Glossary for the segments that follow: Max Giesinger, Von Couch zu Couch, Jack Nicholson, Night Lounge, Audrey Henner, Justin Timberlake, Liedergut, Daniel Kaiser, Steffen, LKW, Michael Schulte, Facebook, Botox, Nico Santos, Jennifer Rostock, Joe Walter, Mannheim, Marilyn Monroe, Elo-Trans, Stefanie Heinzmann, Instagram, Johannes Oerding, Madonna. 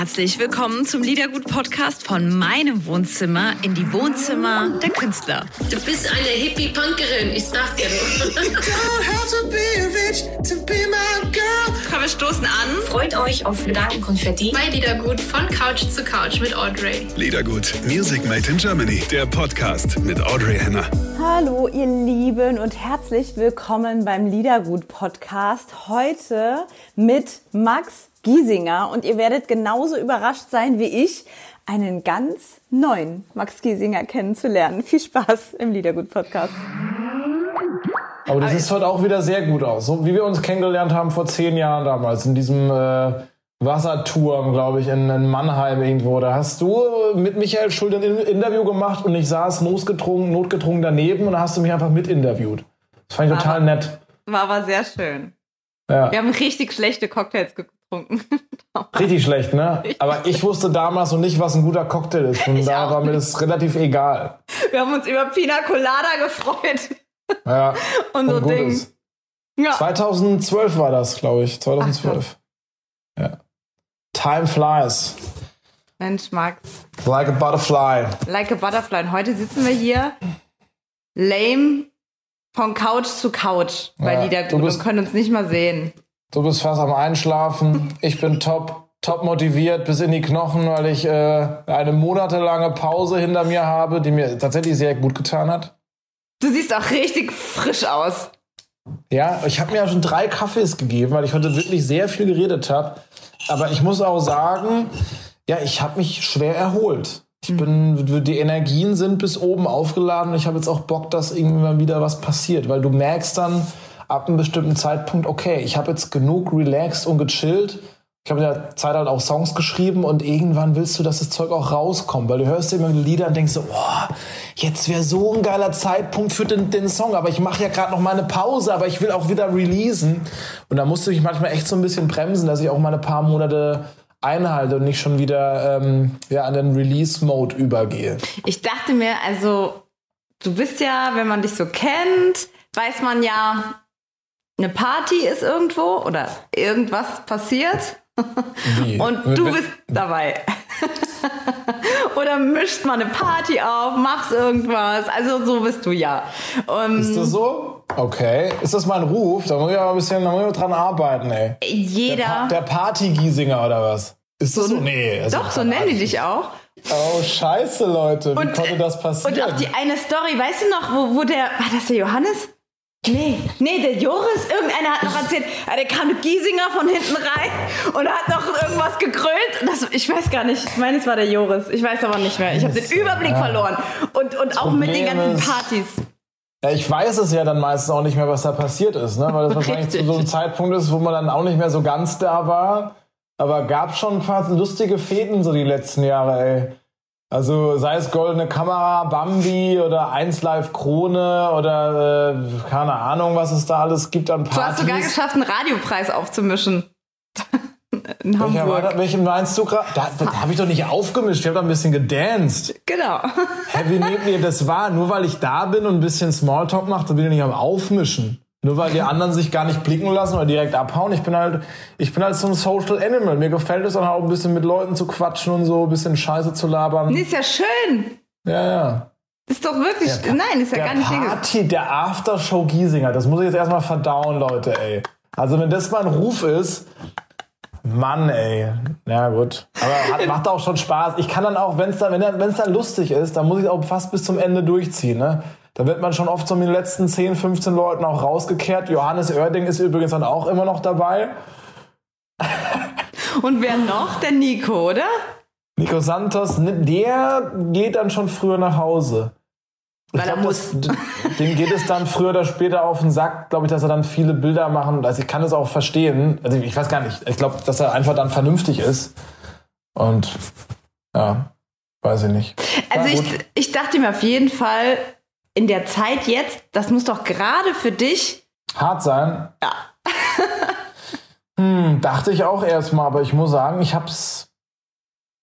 herzlich willkommen zum Liedergut-Podcast von meinem Wohnzimmer in die Wohnzimmer der Künstler. Du bist eine Hippie-Punkerin, ich sag dir nur. Komm, wir stoßen an. Freut euch auf Gedankenkonfetti bei Liedergut von Couch zu Couch mit Audrey. Liedergut, Music Made in Germany, der Podcast mit Audrey Henner. Hallo ihr Lieben und herzlich willkommen beim Liedergut-Podcast. Heute mit Max Giesinger, und ihr werdet genauso überrascht sein wie ich, einen ganz neuen Max Giesinger kennenzulernen. Viel Spaß im Liedergut-Podcast. Aber das sieht heute auch wieder sehr gut aus. So wie wir uns kennengelernt haben vor 10 Jahren damals, in diesem Wasserturm, glaube ich, in Mannheim irgendwo. Da hast du mit Michael Schulte ein Interview gemacht und ich saß notgedrungen daneben und da hast du mich einfach mitinterviewt. Das fand ich total nett. War aber sehr schön. Ja. Wir haben richtig schlechte Cocktails getrunken. Richtig schlecht, ne? Aber ich wusste damals noch nicht, was ein guter Cocktail ist. Und da war mir das relativ egal. Wir haben uns über Pina Colada gefreut. Ja, und so Ding. Ja. 2012 war das, glaube ich. 2012. Ach, ja. Time flies. Mensch, Max. Like a butterfly. Like a butterfly. Und heute sitzen wir hier lame von Couch zu Couch bei Liedergut. Wir können uns nicht mal sehen. Du bist fast am Einschlafen. Ich bin top motiviert bis in die Knochen, weil ich eine monatelange Pause hinter mir habe, die mir tatsächlich sehr gut getan hat. Du siehst auch richtig frisch aus. Ja, ich habe mir ja schon 3 Kaffees gegeben, weil ich heute wirklich sehr viel geredet habe. Aber ich muss auch sagen, ja, ich habe mich schwer erholt. Die Energien sind bis oben aufgeladen. Ich habe jetzt auch Bock, dass irgendwie mal wieder was passiert, weil du merkst dann ab einem bestimmten Zeitpunkt, okay, ich habe jetzt genug relaxed und gechillt. Ich habe in der Zeit halt auch Songs geschrieben und irgendwann willst du, dass das Zeug auch rauskommt, weil du hörst immer Lieder und denkst so, oh, jetzt wäre so ein geiler Zeitpunkt für den Song, aber ich mache ja gerade noch mal eine Pause, aber ich will auch wieder releasen. Und da musste ich manchmal echt so ein bisschen bremsen, dass ich auch mal ein paar Monate einhalte und nicht schon wieder an den Release-Mode übergehe. Ich dachte mir, also du bist ja, wenn man dich so kennt, weiß man ja, eine Party ist irgendwo oder irgendwas passiert. Wie? Und du bist dabei. Oder mischt mal eine Party auf, machst irgendwas. Also so bist du ja. Ist das so? Okay. Ist das mein Ruf? Da muss ich aber ein bisschen dran arbeiten, ey. Jeder. Der Party-Giesinger oder was? Ist das so? Nee. Also doch, so nennen die dich auch. Oh, scheiße, Leute. Wie konnte das passieren? Und auch die eine Story, weißt du noch, wo der... War das der Johannes? Nee, der Joris, irgendeiner hat noch erzählt, der kam mit Giesinger von hinten rein und hat noch irgendwas gegrölt. Ich weiß gar nicht, ich meine, es war der Joris, ich weiß aber nicht mehr. Ich habe den Überblick verloren und auch mit den ganzen Partys. Ja, ich weiß es ja dann meistens auch nicht mehr, was da passiert ist, ne? Weil das wahrscheinlich zu so einem Zeitpunkt ist, wo man dann auch nicht mehr so ganz da war. Aber gab schon ein paar lustige Fäden so die letzten Jahre, ey. Also sei es Goldene Kamera, Bambi oder 1Live Krone oder keine Ahnung, was es da alles gibt an Partys. Du hast sogar geschafft, einen Radiopreis aufzumischen. In Hamburg. Welchen meinst du gerade? Da habe ich doch nicht aufgemischt, ich habe da ein bisschen gedanced. Genau. Hä, wie nehmt ihr das wahr? Nur weil ich da bin und ein bisschen Smalltalk mache, dann bin ich nicht am Aufmischen. Nur weil die anderen sich gar nicht blicken lassen oder direkt abhauen. Ich bin halt so ein Social Animal. Mir gefällt es auch ein bisschen mit Leuten zu quatschen und so, ein bisschen Scheiße zu labern. Nee, ist ja schön. Ja. Ist doch wirklich, ist ja gar nicht egal. Der Aftershow Giesinger, das muss ich jetzt erstmal verdauen, Leute, ey. Also wenn das mal ein Ruf ist, Mann, ey. Ja, gut. Aber macht auch schon Spaß. Ich kann dann auch, wenn es dann lustig ist, dann muss ich auch fast bis zum Ende durchziehen, ne? Da wird man schon oft so mit den letzten 10, 15 Leuten auch rausgekehrt. Johannes Oerding ist übrigens dann auch immer noch dabei. Und wer noch? Der Nico, oder? Nico Santos, der geht dann schon früher nach Hause. Weil er muss. Dem geht es dann früher oder später auf den Sack, glaube ich, dass er dann viele Bilder machen. Also ich kann es auch verstehen. Also ich weiß gar nicht. Ich glaube, dass er einfach dann vernünftig ist. Und ja, weiß ich nicht. Also ich dachte mir auf jeden Fall... In der Zeit jetzt, das muss doch gerade für dich... Hart sein? Ja. Dachte ich auch erstmal, aber ich muss sagen, ich hab's...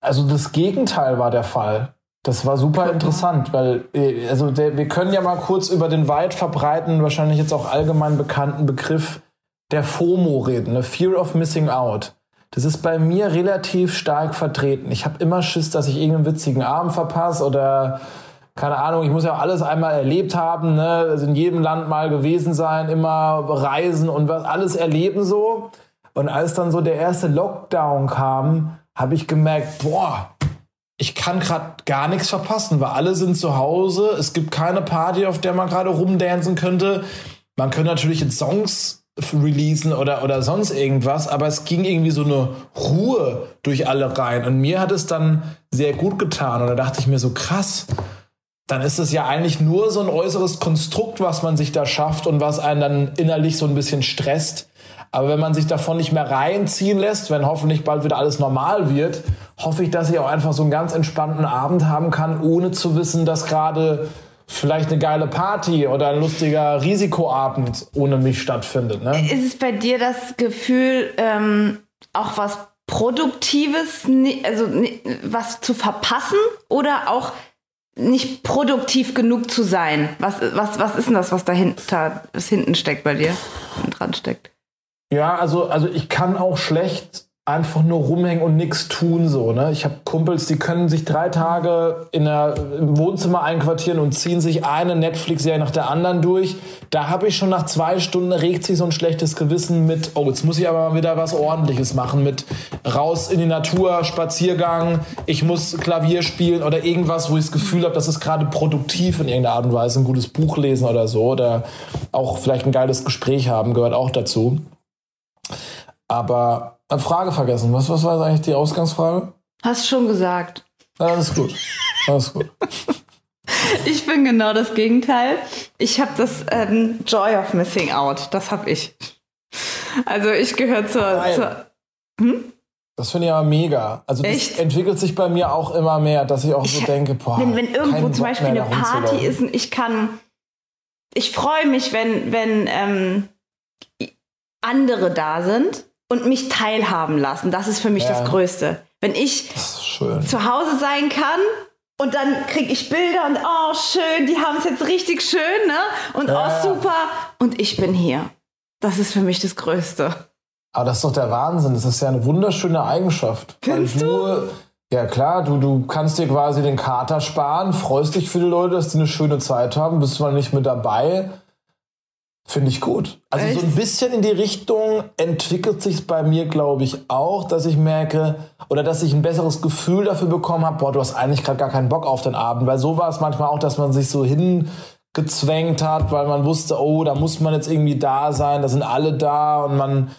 Also das Gegenteil war der Fall. Das war super interessant, weil wir können ja mal kurz über den weit verbreiteten, wahrscheinlich jetzt auch allgemein bekannten Begriff der FOMO reden, ne? Fear of Missing Out. Das ist bei mir relativ stark vertreten. Ich habe immer Schiss, dass ich irgendeinen witzigen Abend verpasse oder keine Ahnung, ich muss ja alles einmal erlebt haben, ne? Also in jedem Land mal gewesen sein, immer reisen und was alles erleben so. Und als dann so der erste Lockdown kam, habe ich gemerkt, boah, ich kann gerade gar nichts verpassen, weil alle sind zu Hause, es gibt keine Party, auf der man gerade rumdancen könnte. Man könnte natürlich jetzt Songs releasen oder sonst irgendwas, aber es ging irgendwie so eine Ruhe durch alle rein. Und mir hat es dann sehr gut getan. Und da dachte ich mir so, krass, dann ist es ja eigentlich nur so ein äußeres Konstrukt, was man sich da schafft und was einen dann innerlich so ein bisschen stresst. Aber wenn man sich davon nicht mehr reinziehen lässt, wenn hoffentlich bald wieder alles normal wird, hoffe ich, dass ich auch einfach so einen ganz entspannten Abend haben kann, ohne zu wissen, dass gerade vielleicht eine geile Party oder ein lustiger Risikoabend ohne mich stattfindet. Ne? Ist es bei dir das Gefühl, auch was Produktives, also was zu verpassen oder auch nicht produktiv genug zu sein? Was ist denn das, was dahinter, was hinten steckt bei dir und dran steckt? Ja, also ich kann auch schlecht einfach nur rumhängen und nichts tun so, ne? Ich habe Kumpels, die können sich 3 Tage im Wohnzimmer einquartieren und ziehen sich eine Netflix-Serie nach der anderen durch. Da habe ich schon nach 2 Stunden regt sich so ein schlechtes Gewissen mit, oh, jetzt muss ich aber mal wieder was Ordentliches machen mit raus in die Natur, Spaziergang, ich muss Klavier spielen oder irgendwas, wo ich das Gefühl habe, das ist gerade produktiv in irgendeiner Art und Weise, ein gutes Buch lesen oder so oder auch vielleicht ein geiles Gespräch haben, gehört auch dazu. Aber eine Frage vergessen. Was war eigentlich die Ausgangsfrage? Hast schon gesagt. Alles gut. Ich bin genau das Gegenteil. Ich habe das Joy of Missing Out. Das habe ich. Also ich gehöre zur. Das finde ich aber mega. Also das entwickelt sich bei mir auch immer mehr, dass ich auch so denke, boah. Wenn irgendwo zum Beispiel eine Party ist und ich freue mich, wenn andere da sind und mich teilhaben lassen. Das ist für mich das Größte. Wenn ich zu Hause sein kann und dann kriege ich Bilder und oh, schön, die haben es jetzt richtig schön, ne? Und oh, super. Und ich bin hier. Das ist für mich das Größte. Aber das ist doch der Wahnsinn. Das ist ja eine wunderschöne Eigenschaft. Findest du? Ja klar, du kannst dir quasi den Kater sparen, freust dich für die Leute, dass die eine schöne Zeit haben, bist mal nicht mit dabei. Finde ich gut. Also echt? So ein bisschen in die Richtung entwickelt sich bei mir, glaube ich, auch, dass ich merke oder dass ich ein besseres Gefühl dafür bekommen habe, boah, du hast eigentlich gerade gar keinen Bock auf den Abend. Weil so war es manchmal auch, dass man sich so hingezwängt hat, weil man wusste, oh, da muss man jetzt irgendwie da sein, da sind alle da und man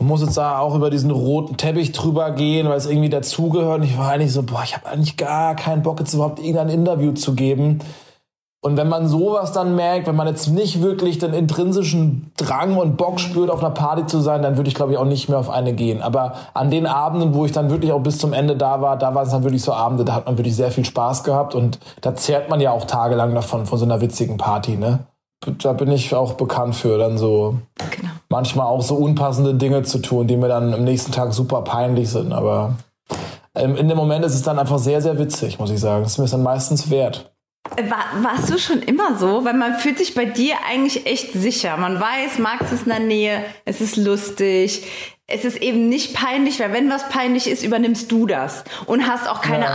muss jetzt da auch über diesen roten Teppich drüber gehen, weil es irgendwie dazugehört. Und ich war eigentlich so, boah, ich habe eigentlich gar keinen Bock, jetzt überhaupt irgendein Interview zu geben. Und wenn man sowas dann merkt, wenn man jetzt nicht wirklich den intrinsischen Drang und Bock spürt, auf einer Party zu sein, dann würde ich, glaube ich, auch nicht mehr auf eine gehen. Aber an den Abenden, wo ich dann wirklich auch bis zum Ende da waren es dann wirklich so Abende, da hat man wirklich sehr viel Spaß gehabt. Und da zehrt man ja auch tagelang davon, von so einer witzigen Party, ne? Da bin ich auch bekannt für, dann so manchmal auch so unpassende Dinge zu tun, die mir dann am nächsten Tag super peinlich sind. Aber in dem Moment ist es dann einfach sehr, sehr witzig, muss ich sagen. Das ist mir dann meistens wert. Warst du schon immer so? Weil man fühlt sich bei dir eigentlich echt sicher. Man weiß, Max ist in der Nähe, es ist lustig, es ist eben nicht peinlich, weil wenn was peinlich ist, übernimmst du das und hast auch keine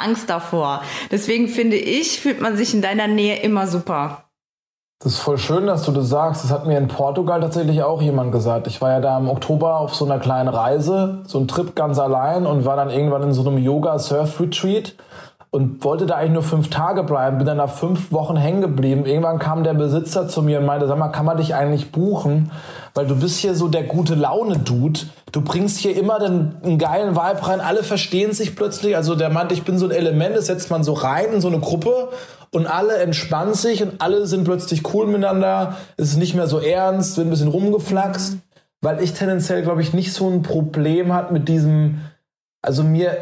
Angst davor. Deswegen finde ich, fühlt man sich in deiner Nähe immer super. Das ist voll schön, dass du das sagst. Das hat mir in Portugal tatsächlich auch jemand gesagt. Ich war ja da im Oktober auf so einer kleinen Reise, so einen Trip ganz allein und war dann irgendwann in so einem Yoga-Surf-Retreat. Und wollte da eigentlich nur 5 Tage bleiben, bin dann nach 5 Wochen hängen geblieben. Irgendwann kam der Besitzer zu mir und meinte, sag mal, kann man dich eigentlich buchen? Weil du bist hier so der gute Laune-Dude. Du bringst hier immer den geilen Vibe rein. Alle verstehen sich plötzlich. Also der meinte, ich bin so ein Element, das setzt man so rein in so eine Gruppe. Und alle entspannen sich und alle sind plötzlich cool miteinander. Es ist nicht mehr so ernst, wird ein bisschen rumgeflaxt. Weil ich tendenziell, glaube ich, nicht so ein Problem hat mit diesem, also mir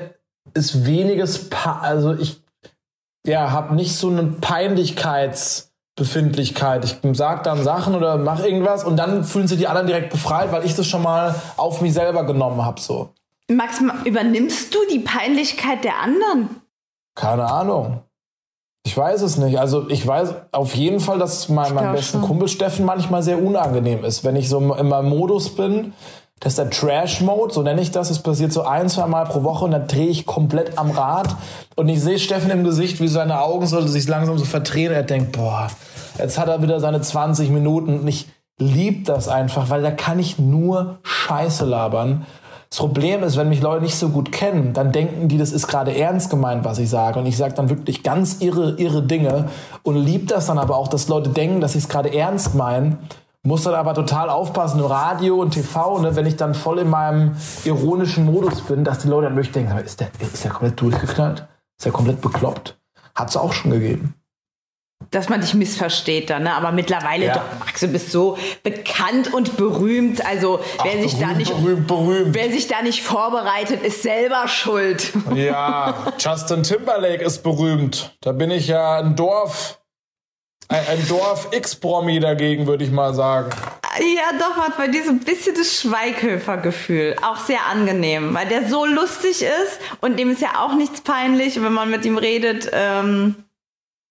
ist weniges, habe nicht so eine Peinlichkeitsbefindlichkeit. Ich sage dann Sachen oder mache irgendwas und dann fühlen sich die anderen direkt befreit, weil ich das schon mal auf mich selber genommen habe. So. Max, übernimmst du die Peinlichkeit der anderen? Keine Ahnung. Ich weiß es nicht. Also ich weiß auf jeden Fall, dass mein besten Kumpel Steffen manchmal sehr unangenehm ist, wenn ich so in meinem Modus bin. Das ist der Trash-Mode, so nenne ich das. Das passiert so ein, zwei Mal pro Woche und dann drehe ich komplett am Rad. Und ich sehe Steffen im Gesicht, wie seine Augen sollte sich langsam so verdrehen. Er denkt, boah, jetzt hat er wieder seine 20 Minuten. Und ich liebe das einfach, weil da kann ich nur Scheiße labern. Das Problem ist, wenn mich Leute nicht so gut kennen, dann denken die, das ist gerade ernst gemeint, was ich sage. Und ich sage dann wirklich ganz irre Dinge und liebe das dann aber auch, dass Leute denken, dass ich es gerade ernst meine. Muss dann aber total aufpassen im Radio und TV, ne, wenn ich dann voll in meinem ironischen Modus bin, dass die Leute dann wirklich denken, ist der komplett durchgeknallt? Ist der komplett bekloppt? Hat's auch schon gegeben. Dass man dich missversteht dann, ne? Aber mittlerweile, ja. Doch, Max, du bist so bekannt und berühmt, also wer sich da nicht vorbereitet, ist selber schuld. Ja, Justin Timberlake ist berühmt, da bin ich ja ein Dorf. Ein Dorf-X-Promi dagegen, würde ich mal sagen. Ja, doch, hat bei dir so ein bisschen das Schweighöfer-Gefühl. Auch sehr angenehm, weil der so lustig ist und dem ist ja auch nichts peinlich. Wenn man mit ihm redet,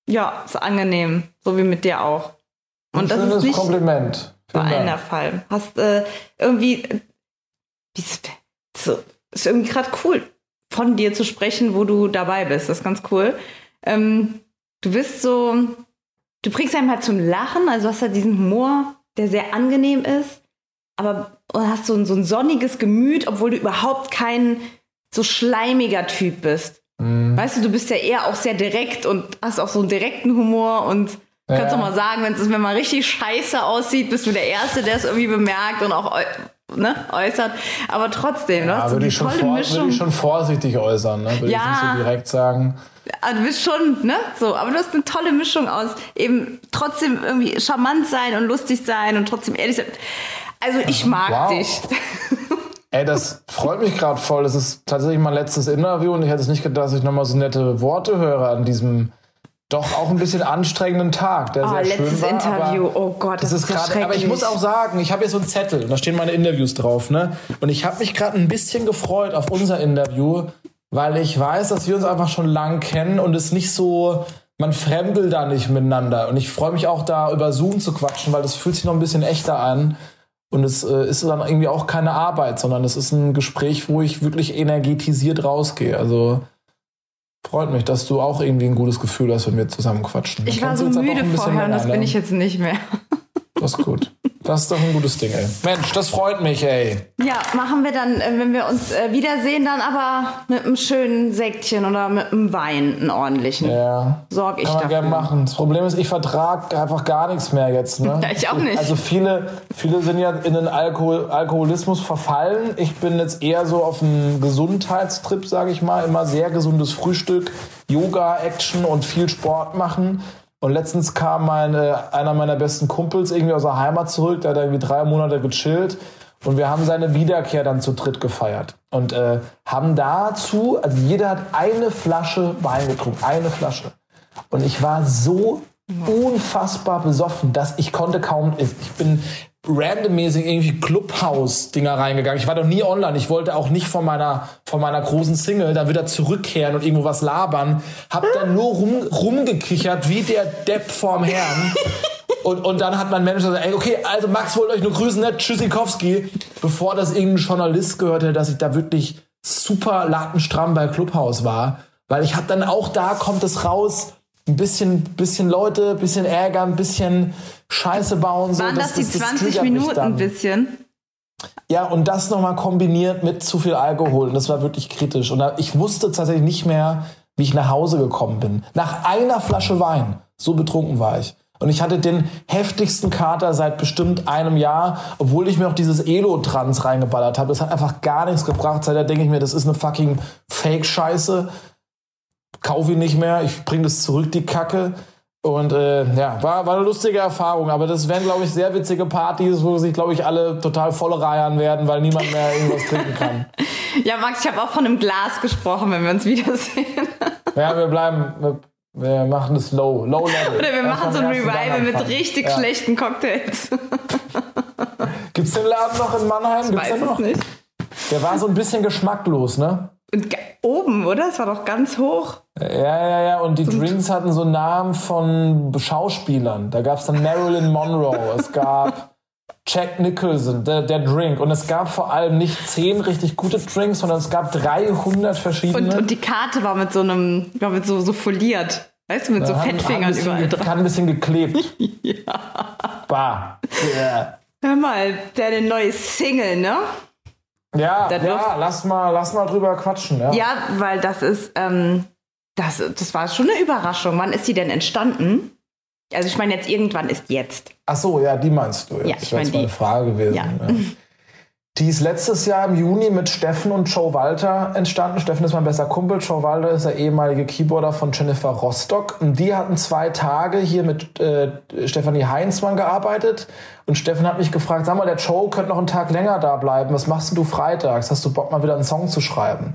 ja, ist angenehm. So wie mit dir auch. Und das ist nicht Kompliment. Bei allen der Fall. Hast irgendwie... Ist irgendwie gerade cool, von dir zu sprechen, wo du dabei bist. Das ist ganz cool. Du bist so... Du bringst einen halt zum Lachen, also hast halt diesen Humor, der sehr angenehm ist, aber hast so ein sonniges Gemüt, obwohl du überhaupt kein so schleimiger Typ bist. Mm. Weißt du, du bist ja eher auch sehr direkt und hast auch so einen direkten Humor und kannst auch mal sagen, wenn mal richtig scheiße aussieht, bist du der Erste, der es irgendwie bemerkt und auch äußert. Aber trotzdem, ja, du hast so eine tolle Mischung. Würde ich schon vorsichtig äußern, ne? Würde ich nicht so direkt sagen. Du bist schon, ne? So, aber du hast eine tolle Mischung aus eben trotzdem irgendwie charmant sein und lustig sein und trotzdem ehrlich sein. Also ich mag dich. Ey, das freut mich gerade voll. Das ist tatsächlich mein letztes Interview und ich hätte es nicht gedacht, dass ich nochmal so nette Worte höre an diesem doch auch ein bisschen anstrengenden Tag, der sehr schön war. Letztes Interview, oh Gott, das ist gerade. Aber ich muss auch sagen, ich habe jetzt so einen Zettel und da stehen meine Interviews drauf, ne? Und ich habe mich gerade ein bisschen gefreut auf unser Interview, weil ich weiß, dass wir uns einfach schon lang kennen und es nicht so, man fremdelt da nicht miteinander. Und ich freue mich auch da über Zoom zu quatschen, weil das fühlt sich noch ein bisschen echter an. Und es ist dann irgendwie auch keine Arbeit, sondern es ist ein Gespräch, wo ich wirklich energetisiert rausgehe. Also freut mich, dass du auch irgendwie ein gutes Gefühl hast, wenn wir zusammen quatschen. Ich war so müde vorher und das bin ich jetzt nicht mehr. Das ist gut. Das ist doch ein gutes Ding, ey. Mensch, das freut mich, ey. Ja, machen wir dann, wenn wir uns wiedersehen, dann aber mit einem schönen Säckchen oder mit einem Wein, einen ordentlichen. Ja. Sorg ich dafür. Kann man gerne machen. Das Problem ist, ich vertrage einfach gar nichts mehr jetzt, ne? Ja, ich auch nicht. Also viele sind ja in den Alkoholismus verfallen. Ich bin jetzt eher so auf einem Gesundheitstrip, sage ich mal. Immer sehr gesundes Frühstück, Yoga, Action und viel Sport machen. Und letztens kam einer meiner besten Kumpels irgendwie aus der Heimat zurück, der hat irgendwie 3 Monate gechillt und wir haben seine Wiederkehr dann zu dritt gefeiert. Und haben dazu, also jeder hat eine Flasche Wein getrunken, eine Flasche. Und ich war so unfassbar besoffen, dass ich konnte kaum, ich bin randommäßig irgendwie Clubhouse-Dinger reingegangen. Ich war doch nie online. Ich wollte auch nicht von meiner großen Single dann wieder zurückkehren und irgendwo was labern. Hab dann nur rumgekichert wie der Depp vorm Herrn. Und dann hat mein Manager gesagt, ey, okay, also Max wollte euch nur grüßen, ne? Tschüssikowski. Bevor das irgendein Journalist gehört hätte, dass ich da wirklich super latenstramm bei Clubhouse war. Weil ich hab dann auch da kommt es raus, ein bisschen Leute, bisschen Ärger, ein bisschen Scheiße bauen. So. Waren das die 20 Minuten ein bisschen? Ja, und das nochmal kombiniert mit zu viel Alkohol. Und das war wirklich kritisch. Und ich wusste tatsächlich nicht mehr, wie ich nach Hause gekommen bin. Nach einer Flasche Wein. So betrunken war ich. Und ich hatte den heftigsten Kater seit bestimmt einem Jahr, obwohl ich mir auch dieses Elo-Trans reingeballert habe. Das hat einfach gar nichts gebracht. Seitdem denke ich mir, das ist eine fucking Fake-Scheiße. Kaufe ihn nicht mehr, ich bringe das zurück, die Kacke. Und war eine lustige Erfahrung. Aber das wären, glaube ich, sehr witzige Partys, wo sich, glaube ich, alle total voll reiern werden, weil niemand mehr irgendwas trinken kann. Ja, Max, ich habe auch von einem Glas gesprochen, wenn wir uns wiedersehen. Ja, wir machen das low level. Oder wir machen so ein Revival mit richtig schlechten Cocktails. Gibt's den Laden noch in Mannheim? Ich weiß es nicht. Der war so ein bisschen geschmacklos, ne? Und oben, oder? Es war doch ganz hoch. Ja. Und die Drinks hatten so Namen von Schauspielern. Da gab es dann Marilyn Monroe. Es gab Jack Nicholson, der Drink. Und es gab vor allem nicht 10 richtig gute Drinks, sondern es gab 300 verschiedene. Und die Karte war mit so einem, so foliert. Weißt du, mit so Fettfingern überall drauf. Hat ein bisschen geklebt. Ja. Bah. Yeah. Hör mal, deine neue Single, ne? Ja, lass mal drüber quatschen. Ja, ja, weil das ist, das war schon eine Überraschung. Wann ist die denn entstanden? Also ich meine jetzt, irgendwann ist jetzt. Ach so, ja, die meinst du jetzt. Ja, ich meine die. Das wäre jetzt meine Frage gewesen. Ja. Ja. Die ist letztes Jahr im Juni mit Steffen und Joe Walter entstanden. Steffen ist mein bester Kumpel, Joe Walter ist der ehemalige Keyboarder von Jennifer Rostock. Und die hatten 2 Tage hier mit Stefanie Heinzmann gearbeitet. Und Steffen hat mich gefragt, sag mal, der Joe könnte noch einen Tag länger da bleiben. Was machst denn du freitags? Hast du Bock, mal wieder einen Song zu schreiben?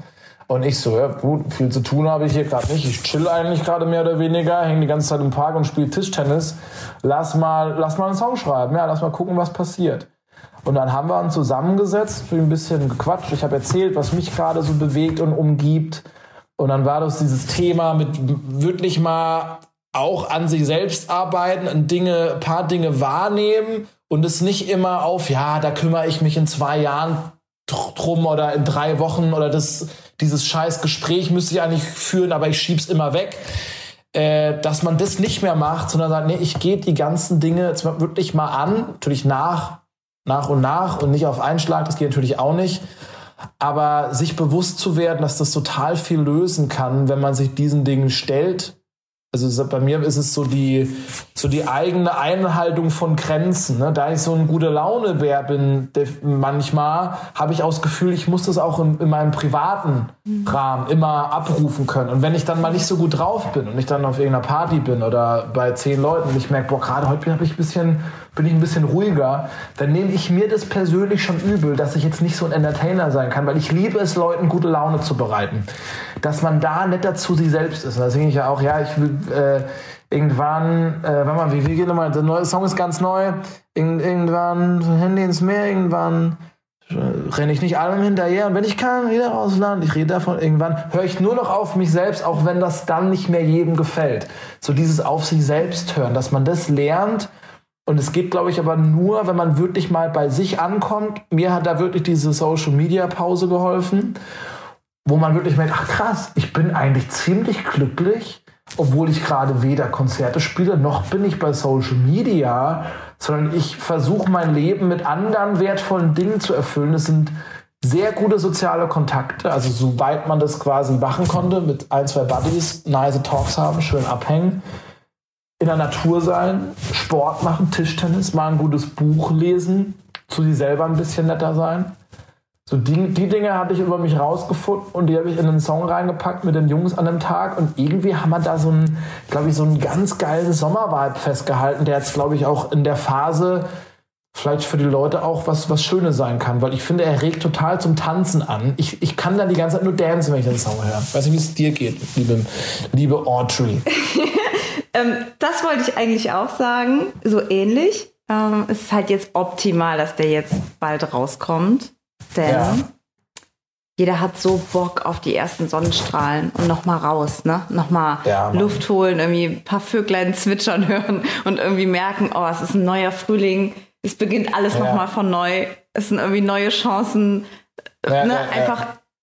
Und ich so, ja gut, viel zu tun habe ich hier gerade nicht. Ich chill eigentlich gerade mehr oder weniger, hänge die ganze Zeit im Park und spiele Tischtennis. Lass mal einen Song schreiben, ja, lass mal gucken, was passiert. Und dann haben wir uns zusammengesetzt, ein bisschen gequatscht. Ich habe erzählt, was mich gerade so bewegt und umgibt. Und dann war das dieses Thema mit wirklich mal auch an sich selbst arbeiten und ein paar Dinge wahrnehmen und es nicht immer auf, ja, da kümmere ich mich in 2 Jahren drum oder in 3 Wochen oder dieses scheiß Gespräch müsste ich eigentlich führen, aber ich schieb's immer weg. Dass man das nicht mehr macht, sondern sagt, nee, ich gebe die ganzen Dinge jetzt wirklich mal an, natürlich nach und nach und nicht auf einen Schlag, das geht natürlich auch nicht. Aber sich bewusst zu werden, dass das total viel lösen kann, wenn man sich diesen Dingen stellt. Also bei mir ist es so die eigene Einhaltung von Grenzen. Ne? Da ich so ein gute Laune-Bär bin, manchmal habe ich auch das Gefühl, ich muss das auch in meinem privaten Rahmen immer abrufen können. Und wenn ich dann mal nicht so gut drauf bin und ich dann auf irgendeiner Party bin oder bei 10 Leuten und ich merke, boah, gerade heute bin ich ein bisschen ruhiger, dann nehme ich mir das persönlich schon übel, dass ich jetzt nicht so ein Entertainer sein kann, weil ich liebe es, Leuten gute Laune zu bereiten. Dass man da netter zu sich selbst ist. Und da singe ich ja auch, ja, ich will irgendwann, warte mal, wie geht nochmal, der neue Song ist ganz neu, irgendwann, Handy ins Meer, irgendwann renne ich nicht allem hinterher und wenn ich kann, wieder raus Land, ich rede davon, irgendwann höre ich nur noch auf mich selbst, auch wenn das dann nicht mehr jedem gefällt. So dieses auf sich selbst hören, dass man das lernt. Und es geht, glaube ich, aber nur, wenn man wirklich mal bei sich ankommt. Mir hat da wirklich diese Social-Media-Pause geholfen, wo man wirklich merkt, ach krass, ich bin eigentlich ziemlich glücklich, obwohl ich gerade weder Konzerte spiele, noch bin ich bei Social Media, sondern ich versuche mein Leben mit anderen wertvollen Dingen zu erfüllen. Es sind sehr gute soziale Kontakte, also soweit man das quasi machen konnte, mit 1, 2 Buddies, nice Talks haben, schön abhängen. In der Natur sein, Sport machen, Tischtennis, mal ein gutes Buch lesen, zu sich selber ein bisschen netter sein. So die Dinge hatte ich über mich rausgefunden und die habe ich in den Song reingepackt mit den Jungs an dem Tag. Und irgendwie haben wir da so einen ganz geilen Sommervibe festgehalten, der jetzt, glaube ich, auch in der Phase vielleicht für die Leute auch was Schönes sein kann. Weil ich finde, er regt total zum Tanzen an. Ich kann dann die ganze Zeit nur dancen, wenn ich den Song höre. Ich weiß nicht, wie es dir geht, liebe Audrey. Das wollte ich eigentlich auch sagen, so ähnlich. Es ist halt jetzt optimal, dass der jetzt bald rauskommt, denn jeder hat so Bock auf die ersten Sonnenstrahlen und nochmal raus, ne? Nochmal Luft holen, irgendwie ein paar Vöglein zwitschern hören und irgendwie merken, oh, es ist ein neuer Frühling, es beginnt alles nochmal von neu, es sind irgendwie neue Chancen,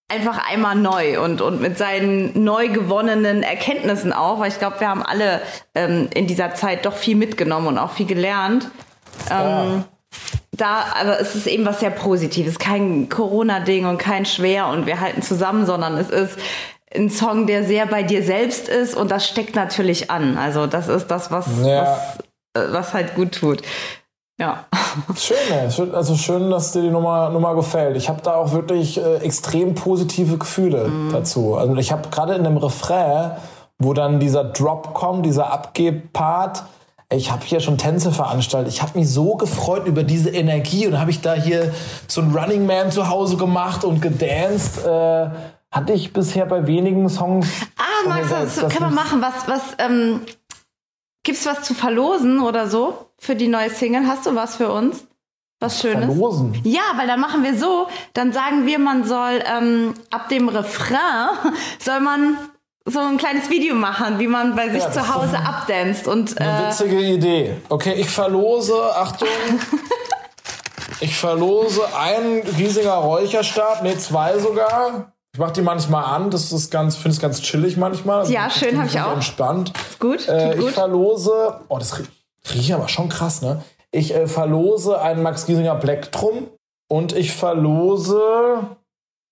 Einfach einmal neu und mit seinen neu gewonnenen Erkenntnissen auch, weil ich glaube, wir haben alle in dieser Zeit doch viel mitgenommen und auch viel gelernt. Aber es ist eben was sehr Positives, kein Corona-Ding und kein schwer und wir halten zusammen, sondern es ist ein Song, der sehr bei dir selbst ist und das steckt natürlich an. Also das ist das, was halt gut tut. Ja. Schön, dass dir die Nummer gefällt. Ich habe da auch wirklich extrem positive Gefühle dazu. Also ich habe gerade in dem Refrain, wo dann dieser Drop kommt, dieser Abgeb-Part, ich habe hier schon Tänze veranstaltet. Ich habe mich so gefreut über diese Energie und habe ich da hier so einen Running Man zu Hause gemacht und gedanced. Hatte ich bisher bei wenigen Songs. Ah, Max, das kann man machen. Gibt's was zu verlosen oder so für die neue Single? Hast du was für uns? Was Schönes? Verlosen? Ja, weil dann machen wir so, dann sagen wir, man soll ab dem Refrain soll man so ein kleines Video machen, wie man bei sich zu Hause abdanzt. Eine witzige Idee. Okay, ich verlose, Achtung, Ich verlose einen Giesinger Räucherstab, nee, zwei sogar. Ich mache die manchmal an, das ist ganz, finde es ganz chillig manchmal. Also ja, schön, habe ich auch. Entspannt. Ist gut, tut gut. Verlose, oh, das riecht aber schon krass, ne? Ich verlose einen Max Giesinger Plektrum und ich verlose,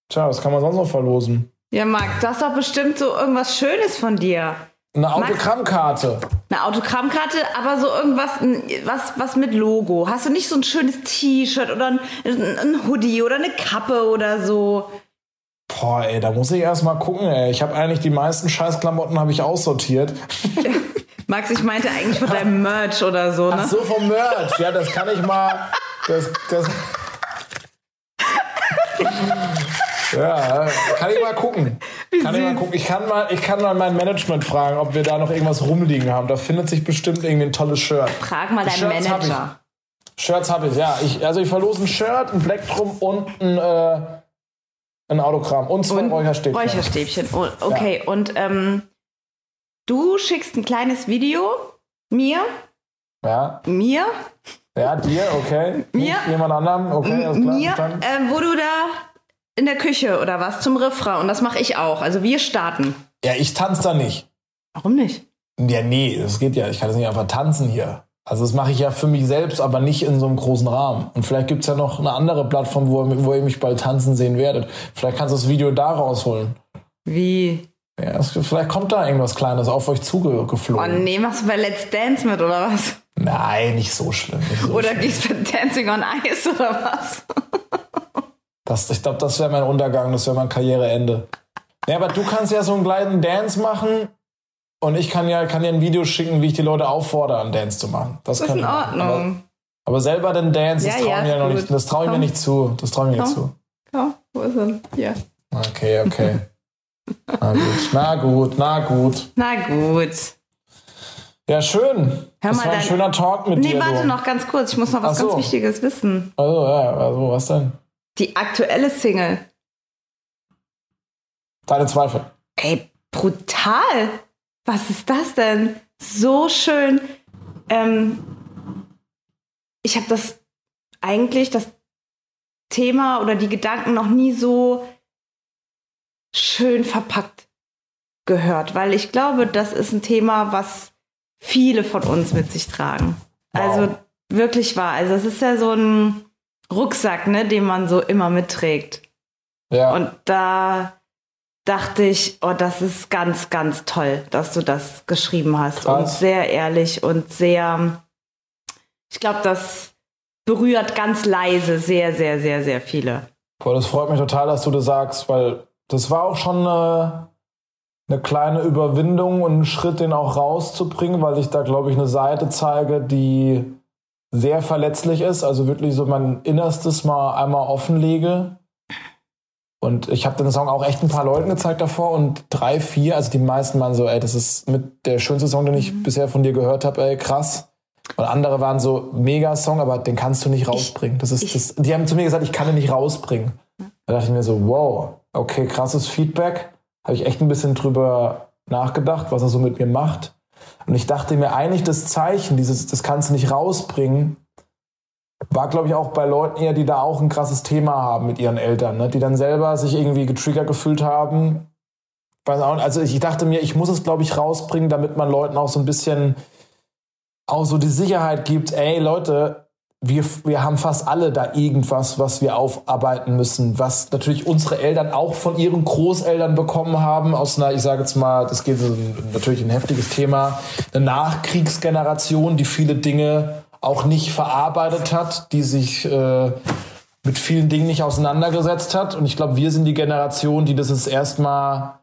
tja, was kann man sonst noch verlosen? Ja, Max, du hast doch bestimmt so irgendwas Schönes von dir. Eine Autogrammkarte. Eine Autogrammkarte, aber so irgendwas was mit Logo. Hast du nicht so ein schönes T-Shirt oder ein Hoodie oder eine Kappe oder so? Boah, ey, da muss ich erst mal gucken, ey. Ich habe eigentlich die meisten Scheißklamotten habe ich aussortiert. Max, ich meinte eigentlich von deinem Merch oder so, ne? Ach so, vom Merch. Ja, das kann ich mal... Das ja, kann ich mal gucken. Ich kann mal mein Management fragen, ob wir da noch irgendwas rumliegen haben. Da findet sich bestimmt irgendwie ein tolles Shirt. Frag mal deinen Manager. Shirts habe ich, ja. Ich verlose ein Shirt, ein Plektrum und ein Autogramm. Und zwei Räucherstäbchen. Oh, okay, ja. Und du schickst ein kleines Video mir. Ja. Mir. Ja, dir, okay. Mir. Nicht jemand anderem, okay. Mir, wo du da... In der Küche oder was? Zum Refrain. Und das mache ich auch. Also wir starten. Ja, ich tanze da nicht. Warum nicht? Ja, nee, das geht ja. Ich kann das nicht einfach tanzen hier. Also das mache ich ja für mich selbst, aber nicht in so einem großen Rahmen. Und vielleicht gibt es ja noch eine andere Plattform, wo ihr mich bald tanzen sehen werdet. Vielleicht kannst du das Video da rausholen. Wie? Ja, vielleicht kommt da irgendwas Kleines auf euch zugeflogen. Oh nee, machst du bei Let's Dance mit oder was? Nein, nicht so schlimm. Oder gehst du bei Dancing on Ice oder was? Ich glaube, das wäre mein Untergang, das wäre mein Karriereende. Ja, aber du kannst ja so einen kleinen Dance machen und ich kann ja ein Video schicken, wie ich die Leute auffordere, einen Dance zu machen. Das ist in Ordnung. Aber selber den Dance, das traue ich mir nicht zu. Das traue ich mir nicht zu. Komm, wo ist er? Ja. Okay. Na gut. Na gut. Ja, schön. Das war ein schöner Talk mit dir. Nee, warte noch ganz kurz. Ich muss noch was ganz Wichtiges wissen. Also, was denn? Die aktuelle Single. Deine Zweifel. Ey, brutal. Was ist das denn? So schön. Ich habe das Thema oder die Gedanken noch nie so schön verpackt gehört, weil ich glaube, das ist ein Thema, was viele von uns mit sich tragen. Wow. Also wirklich wahr. Also es ist ja so ein Rucksack, ne, den man so immer mitträgt. Ja. Und da dachte ich, oh, das ist ganz, ganz toll, dass du das geschrieben hast. Krass. Und sehr ehrlich und sehr, ich glaube, das berührt ganz leise sehr, sehr, sehr, sehr viele. Boah, das freut mich total, dass du das sagst, weil das war auch schon eine kleine Überwindung und einen Schritt, den auch rauszubringen, weil ich da, glaube ich, eine Seite zeige, die sehr verletzlich ist, also wirklich so mein Innerstes mal einmal offenlege. Und ich habe den Song auch echt ein paar Leuten gezeigt davor und 3, 4, also die meisten waren so, ey, das ist mit der schönste Song, den ich bisher von dir gehört habe, ey, krass. Und andere waren so, mega Song, aber den kannst du nicht rausbringen. Die haben zu mir gesagt, ich kann den nicht rausbringen. Da dachte ich mir so, wow, okay, krasses Feedback. Habe ich echt ein bisschen drüber nachgedacht, was er so mit mir macht. Und ich dachte mir eigentlich, das Zeichen, das kannst du nicht rausbringen, war, glaube ich, auch bei Leuten eher, die da auch ein krasses Thema haben mit ihren Eltern, ne? Die dann selber sich irgendwie getriggert gefühlt haben. Also ich dachte mir, ich muss es, glaube ich, rausbringen, damit man Leuten auch so ein bisschen auch so die Sicherheit gibt, ey Leute, wir haben fast alle da irgendwas, was wir aufarbeiten müssen, was natürlich unsere Eltern auch von ihren Großeltern bekommen haben, aus einer, ich sage jetzt mal, das geht natürlich ein heftiges Thema, eine Nachkriegsgeneration, die viele Dinge auch nicht verarbeitet hat, die sich mit vielen Dingen nicht auseinandergesetzt hat. Und ich glaube, wir sind die Generation, die das jetzt erstmal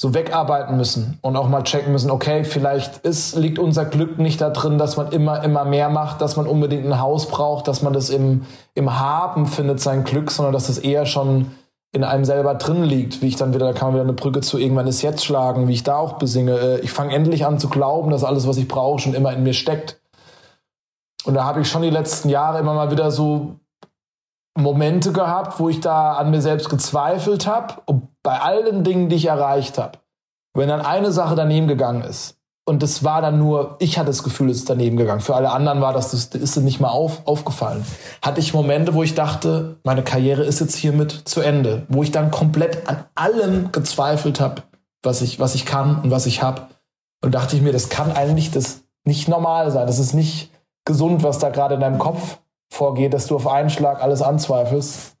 so wegarbeiten müssen und auch mal checken müssen, okay, vielleicht liegt unser Glück nicht da drin, dass man immer mehr macht, dass man unbedingt ein Haus braucht, dass man das im Haben findet, sein Glück, sondern dass das eher schon in einem selber drin liegt, wie ich dann wieder, da kann man wieder eine Brücke zu irgendwann ist jetzt schlagen, wie ich da auch besinge. Ich fange endlich an zu glauben, dass alles, was ich brauche, schon immer in mir steckt. Und da habe ich schon die letzten Jahre immer mal wieder so Momente gehabt, wo ich da an mir selbst gezweifelt habe, bei all den Dingen, die ich erreicht habe. Wenn dann eine Sache daneben gegangen ist Und das war dann nur, ich hatte das Gefühl, es ist daneben gegangen. Für alle anderen war das ist nicht mal aufgefallen. Hatte ich Momente, wo ich dachte, meine Karriere ist jetzt hiermit zu Ende. Wo ich dann komplett an allem gezweifelt habe, was ich kann und was ich habe. Und dachte ich mir, das kann eigentlich das nicht normal sein. Das ist nicht gesund, was da gerade in deinem Kopf vorgeht, dass du auf einen Schlag alles anzweifelst.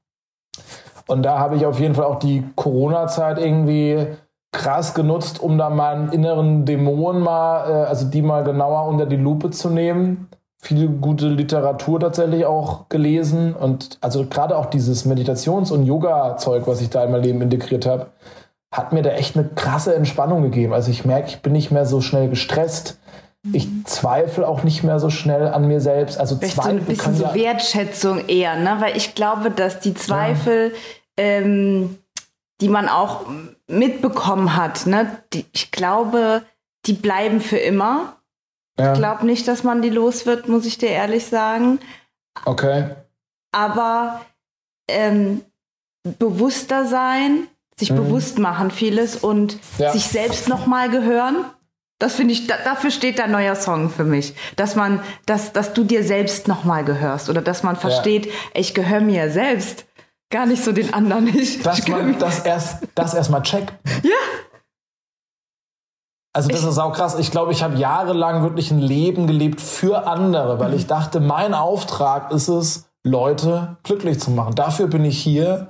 Und da habe ich auf jeden Fall auch die Corona-Zeit irgendwie krass genutzt, um da meinen inneren Dämonen mal genauer unter die Lupe zu nehmen. Viele gute Literatur tatsächlich auch gelesen und also gerade auch dieses Meditations- und Yoga-Zeug, was ich da in mein Leben integriert habe, hat mir da echt eine krasse Entspannung gegeben. Also ich merke, ich bin nicht mehr so schnell gestresst. Ich zweifle auch nicht mehr so schnell an mir selbst. Also Zweifel so ein bisschen so Wertschätzung eher, ne? Weil ich glaube, dass die Zweifel, die man auch mitbekommen hat, ne? Ich glaube, die bleiben für immer. Ja. Ich glaube nicht, dass man die los wird, muss ich dir ehrlich sagen. Okay. Aber bewusster sein, sich bewusst machen vieles und sich selbst nochmal gehören. Das finde ich, dafür steht dein neuer Song für mich. Dass du dir selbst nochmal gehörst oder dass man versteht, ich gehöre mir selbst. Gar nicht so den anderen nicht. Dass man das erstmal checkt. Ja. Also das ist auch krass. Ich glaube, ich habe jahrelang wirklich ein Leben gelebt für andere, weil ich dachte, mein Auftrag ist es, Leute glücklich zu machen. Dafür bin ich hier.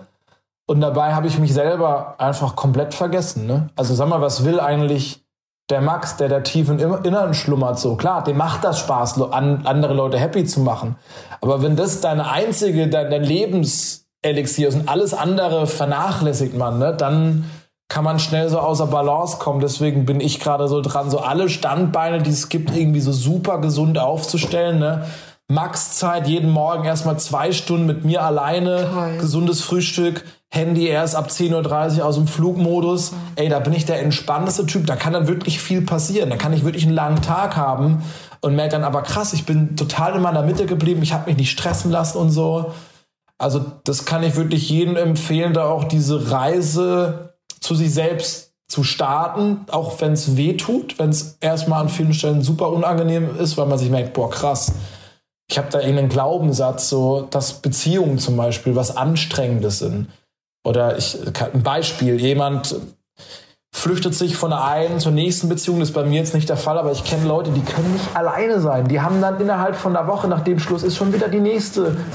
Und dabei habe ich mich selber einfach komplett vergessen. Ne? Also sag mal, was will eigentlich der Max, der da tief im Inneren schlummert, so klar, dem macht das Spaß, andere Leute happy zu machen. Aber wenn das dein Lebenselixier ist und alles andere vernachlässigt man, ne, dann kann man schnell so außer Balance kommen. Deswegen bin ich gerade so dran, so alle Standbeine, die es gibt, irgendwie so super gesund aufzustellen, ne. Max-Zeit, jeden Morgen erstmal 2 Stunden mit mir alleine, gesundes Frühstück, Handy erst ab 10.30 Uhr aus dem Flugmodus. Ey, da bin ich der entspannteste Typ, da kann dann wirklich viel passieren, da kann ich wirklich einen langen Tag haben und merke dann aber krass, ich bin total in meiner Mitte geblieben, ich habe mich nicht stressen lassen und so. Also das kann ich wirklich jedem empfehlen, da auch diese Reise zu sich selbst zu starten, auch wenn es weh tut, wenn es erstmal an vielen Stellen super unangenehm ist, weil man sich merkt, boah krass, ich habe da irgendeinen Glaubenssatz, so dass Beziehungen zum Beispiel was Anstrengendes sind. Oder ein Beispiel, jemand flüchtet sich von der einen zur nächsten Beziehung, das ist bei mir jetzt nicht der Fall, aber ich kenne Leute, die können nicht alleine sein. Die haben dann innerhalb von einer Woche, nach dem Schluss, ist schon wieder das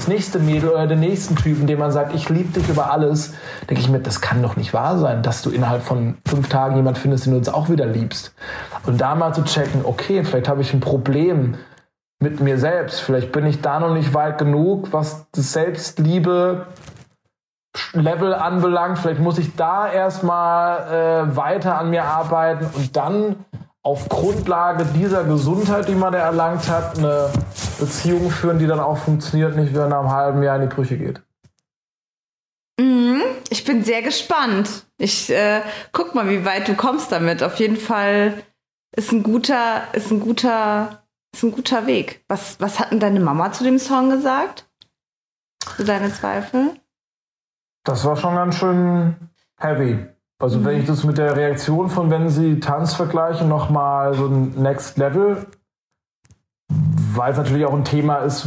nächste Mädel oder den nächsten Typen, dem man sagt, ich liebe dich über alles. Denke ich mir, das kann doch nicht wahr sein, dass du innerhalb von 5 Tagen jemanden findest, den du uns auch wieder liebst. Und da mal zu checken, okay, vielleicht habe ich ein Problem mit mir selbst, vielleicht bin ich da noch nicht weit genug, was das Selbstliebe Level anbelangt, vielleicht muss ich da erstmal weiter an mir arbeiten und dann auf Grundlage dieser Gesundheit, die man da erlangt hat, eine Beziehung führen, die dann auch funktioniert, nicht wieder nach einem halben Jahr in die Brüche geht. Ich bin sehr gespannt. Ich guck mal, wie weit du kommst damit. Auf jeden Fall ist ein guter Weg. Was hat denn deine Mama zu dem Song gesagt? Zu deine Zweifel? Das war schon ganz schön heavy. Also wenn ich das mit der Reaktion von, wenn sie Tanz vergleichen, nochmal so ein Next Level, weil es natürlich auch ein Thema ist,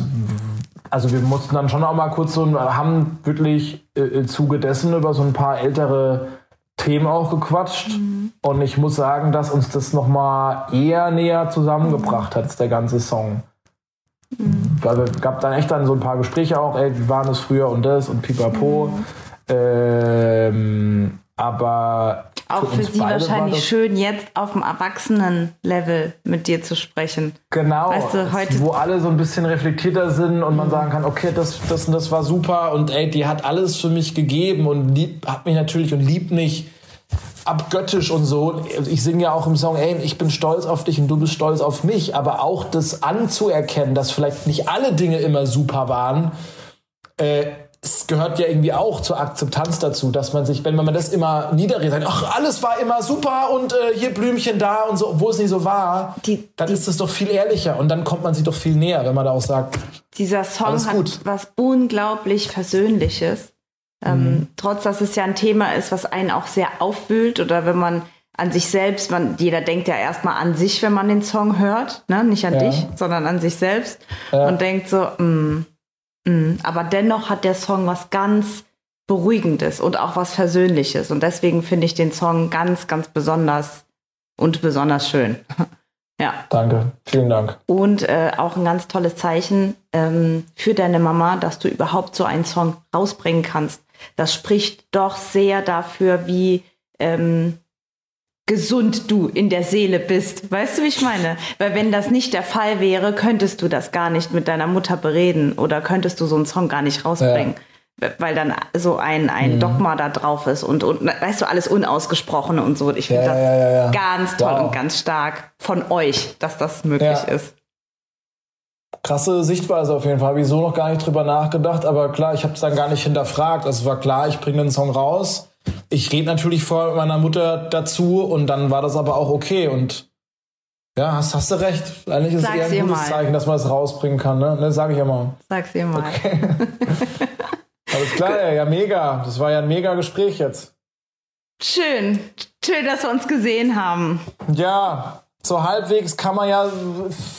also wir mussten dann schon auch mal kurz haben wirklich im Zuge dessen über so ein paar ältere Themen auch gequatscht. Und ich muss sagen, dass uns das nochmal eher näher zusammengebracht hat, der ganze Song. Weil es gab dann echt so ein paar Gespräche auch, ey, wie waren es früher und das und pipapo. Aber auch für sie wahrscheinlich schön, jetzt auf dem Erwachsenen-Level mit dir zu sprechen. Genau, weißt du, heute wo alle so ein bisschen reflektierter sind und man sagen kann, okay, das und das war super und ey, die hat alles für mich gegeben und hat mich natürlich und liebt mich abgöttisch und so. Ich singe ja auch im Song, ey, ich bin stolz auf dich und du bist stolz auf mich, aber auch das anzuerkennen, dass vielleicht nicht alle Dinge immer super waren, es gehört ja irgendwie auch zur Akzeptanz dazu, dass man sich, wenn man das immer niederredet, sagt, ach, alles war immer super und hier Blümchen da und so, obwohl es nicht so war, dann ist es doch viel ehrlicher und dann kommt man sich doch viel näher, wenn man da auch sagt, dieser Song hat was unglaublich Versöhnliches. Trotz, dass es ja ein Thema ist, was einen auch sehr aufwühlt oder wenn man an sich selbst. Jeder denkt ja erstmal an sich, wenn man den Song hört, ne? Nicht an dich, sondern an sich selbst und denkt so, aber dennoch hat der Song was ganz Beruhigendes und auch was Versöhnliches und deswegen finde ich den Song ganz, ganz besonders und besonders schön. Ja. Danke, vielen Dank. Und auch ein ganz tolles Zeichen für deine Mama, dass du überhaupt so einen Song rausbringen kannst. Das spricht doch sehr dafür, wie gesund du in der Seele bist. Weißt du, wie ich meine? Weil wenn das nicht der Fall wäre, könntest du das gar nicht mit deiner Mutter bereden oder könntest du so einen Song gar nicht rausbringen. Weil dann so ein Dogma da drauf ist und weißt du, alles Unausgesprochene und so. Ich finde das ganz toll und ganz stark von euch, dass das möglich ist. Krasse Sichtweise auf jeden Fall. Habe ich so noch gar nicht drüber nachgedacht, aber klar, ich habe es dann gar nicht hinterfragt. Also es war klar, ich bringe den Song raus. Ich rede natürlich vor meiner Mutter dazu und dann war das aber auch okay und ja, hast du recht. Eigentlich ist es eher ein gutes Zeichen, dass man es rausbringen kann. Ne, sag ich ja mal. Sag's ihr mal. Okay. Alles klar, ja, mega. Das war ja ein mega Gespräch jetzt. Schön. Schön, dass wir uns gesehen haben. Ja, so halbwegs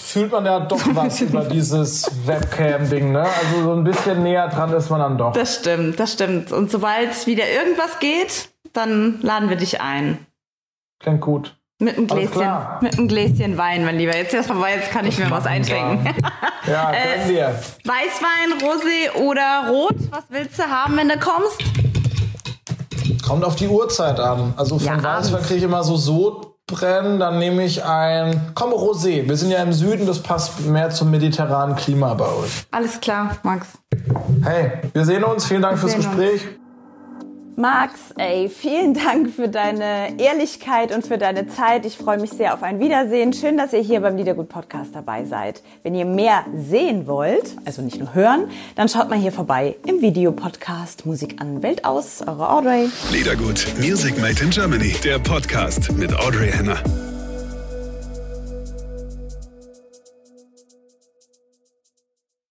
fühlt man ja doch was über dieses Webcam-Ding, ne? Also so ein bisschen näher dran ist man dann doch. Das stimmt, das stimmt. Und sobald wieder irgendwas geht, dann laden wir dich ein. Klingt gut. Mit einem Gläschen Wein, mein Lieber. Jetzt erst vorbei, jetzt kann ich mir was eintrinken. Ja, können wir. Weißwein, Rosé oder Rot? Was willst du haben, wenn du kommst? Kommt auf die Uhrzeit an. Also von Weißwein kriege ich immer so Sodbrennen. Dann nehme ich Rosé. Wir sind ja im Süden, das passt mehr zum mediterranen Klima bei euch. Alles klar, Max. Hey, wir sehen uns. Vielen Dank fürs Gespräch. Max, vielen Dank für deine Ehrlichkeit und für deine Zeit. Ich freue mich sehr auf ein Wiedersehen. Schön, dass ihr hier beim Liedergut-Podcast dabei seid. Wenn ihr mehr sehen wollt, also nicht nur hören, dann schaut mal hier vorbei im Videopodcast Musik an, Welt aus. Eure Audrey. Liedergut, Music Made in Germany, der Podcast mit Audrey Henner.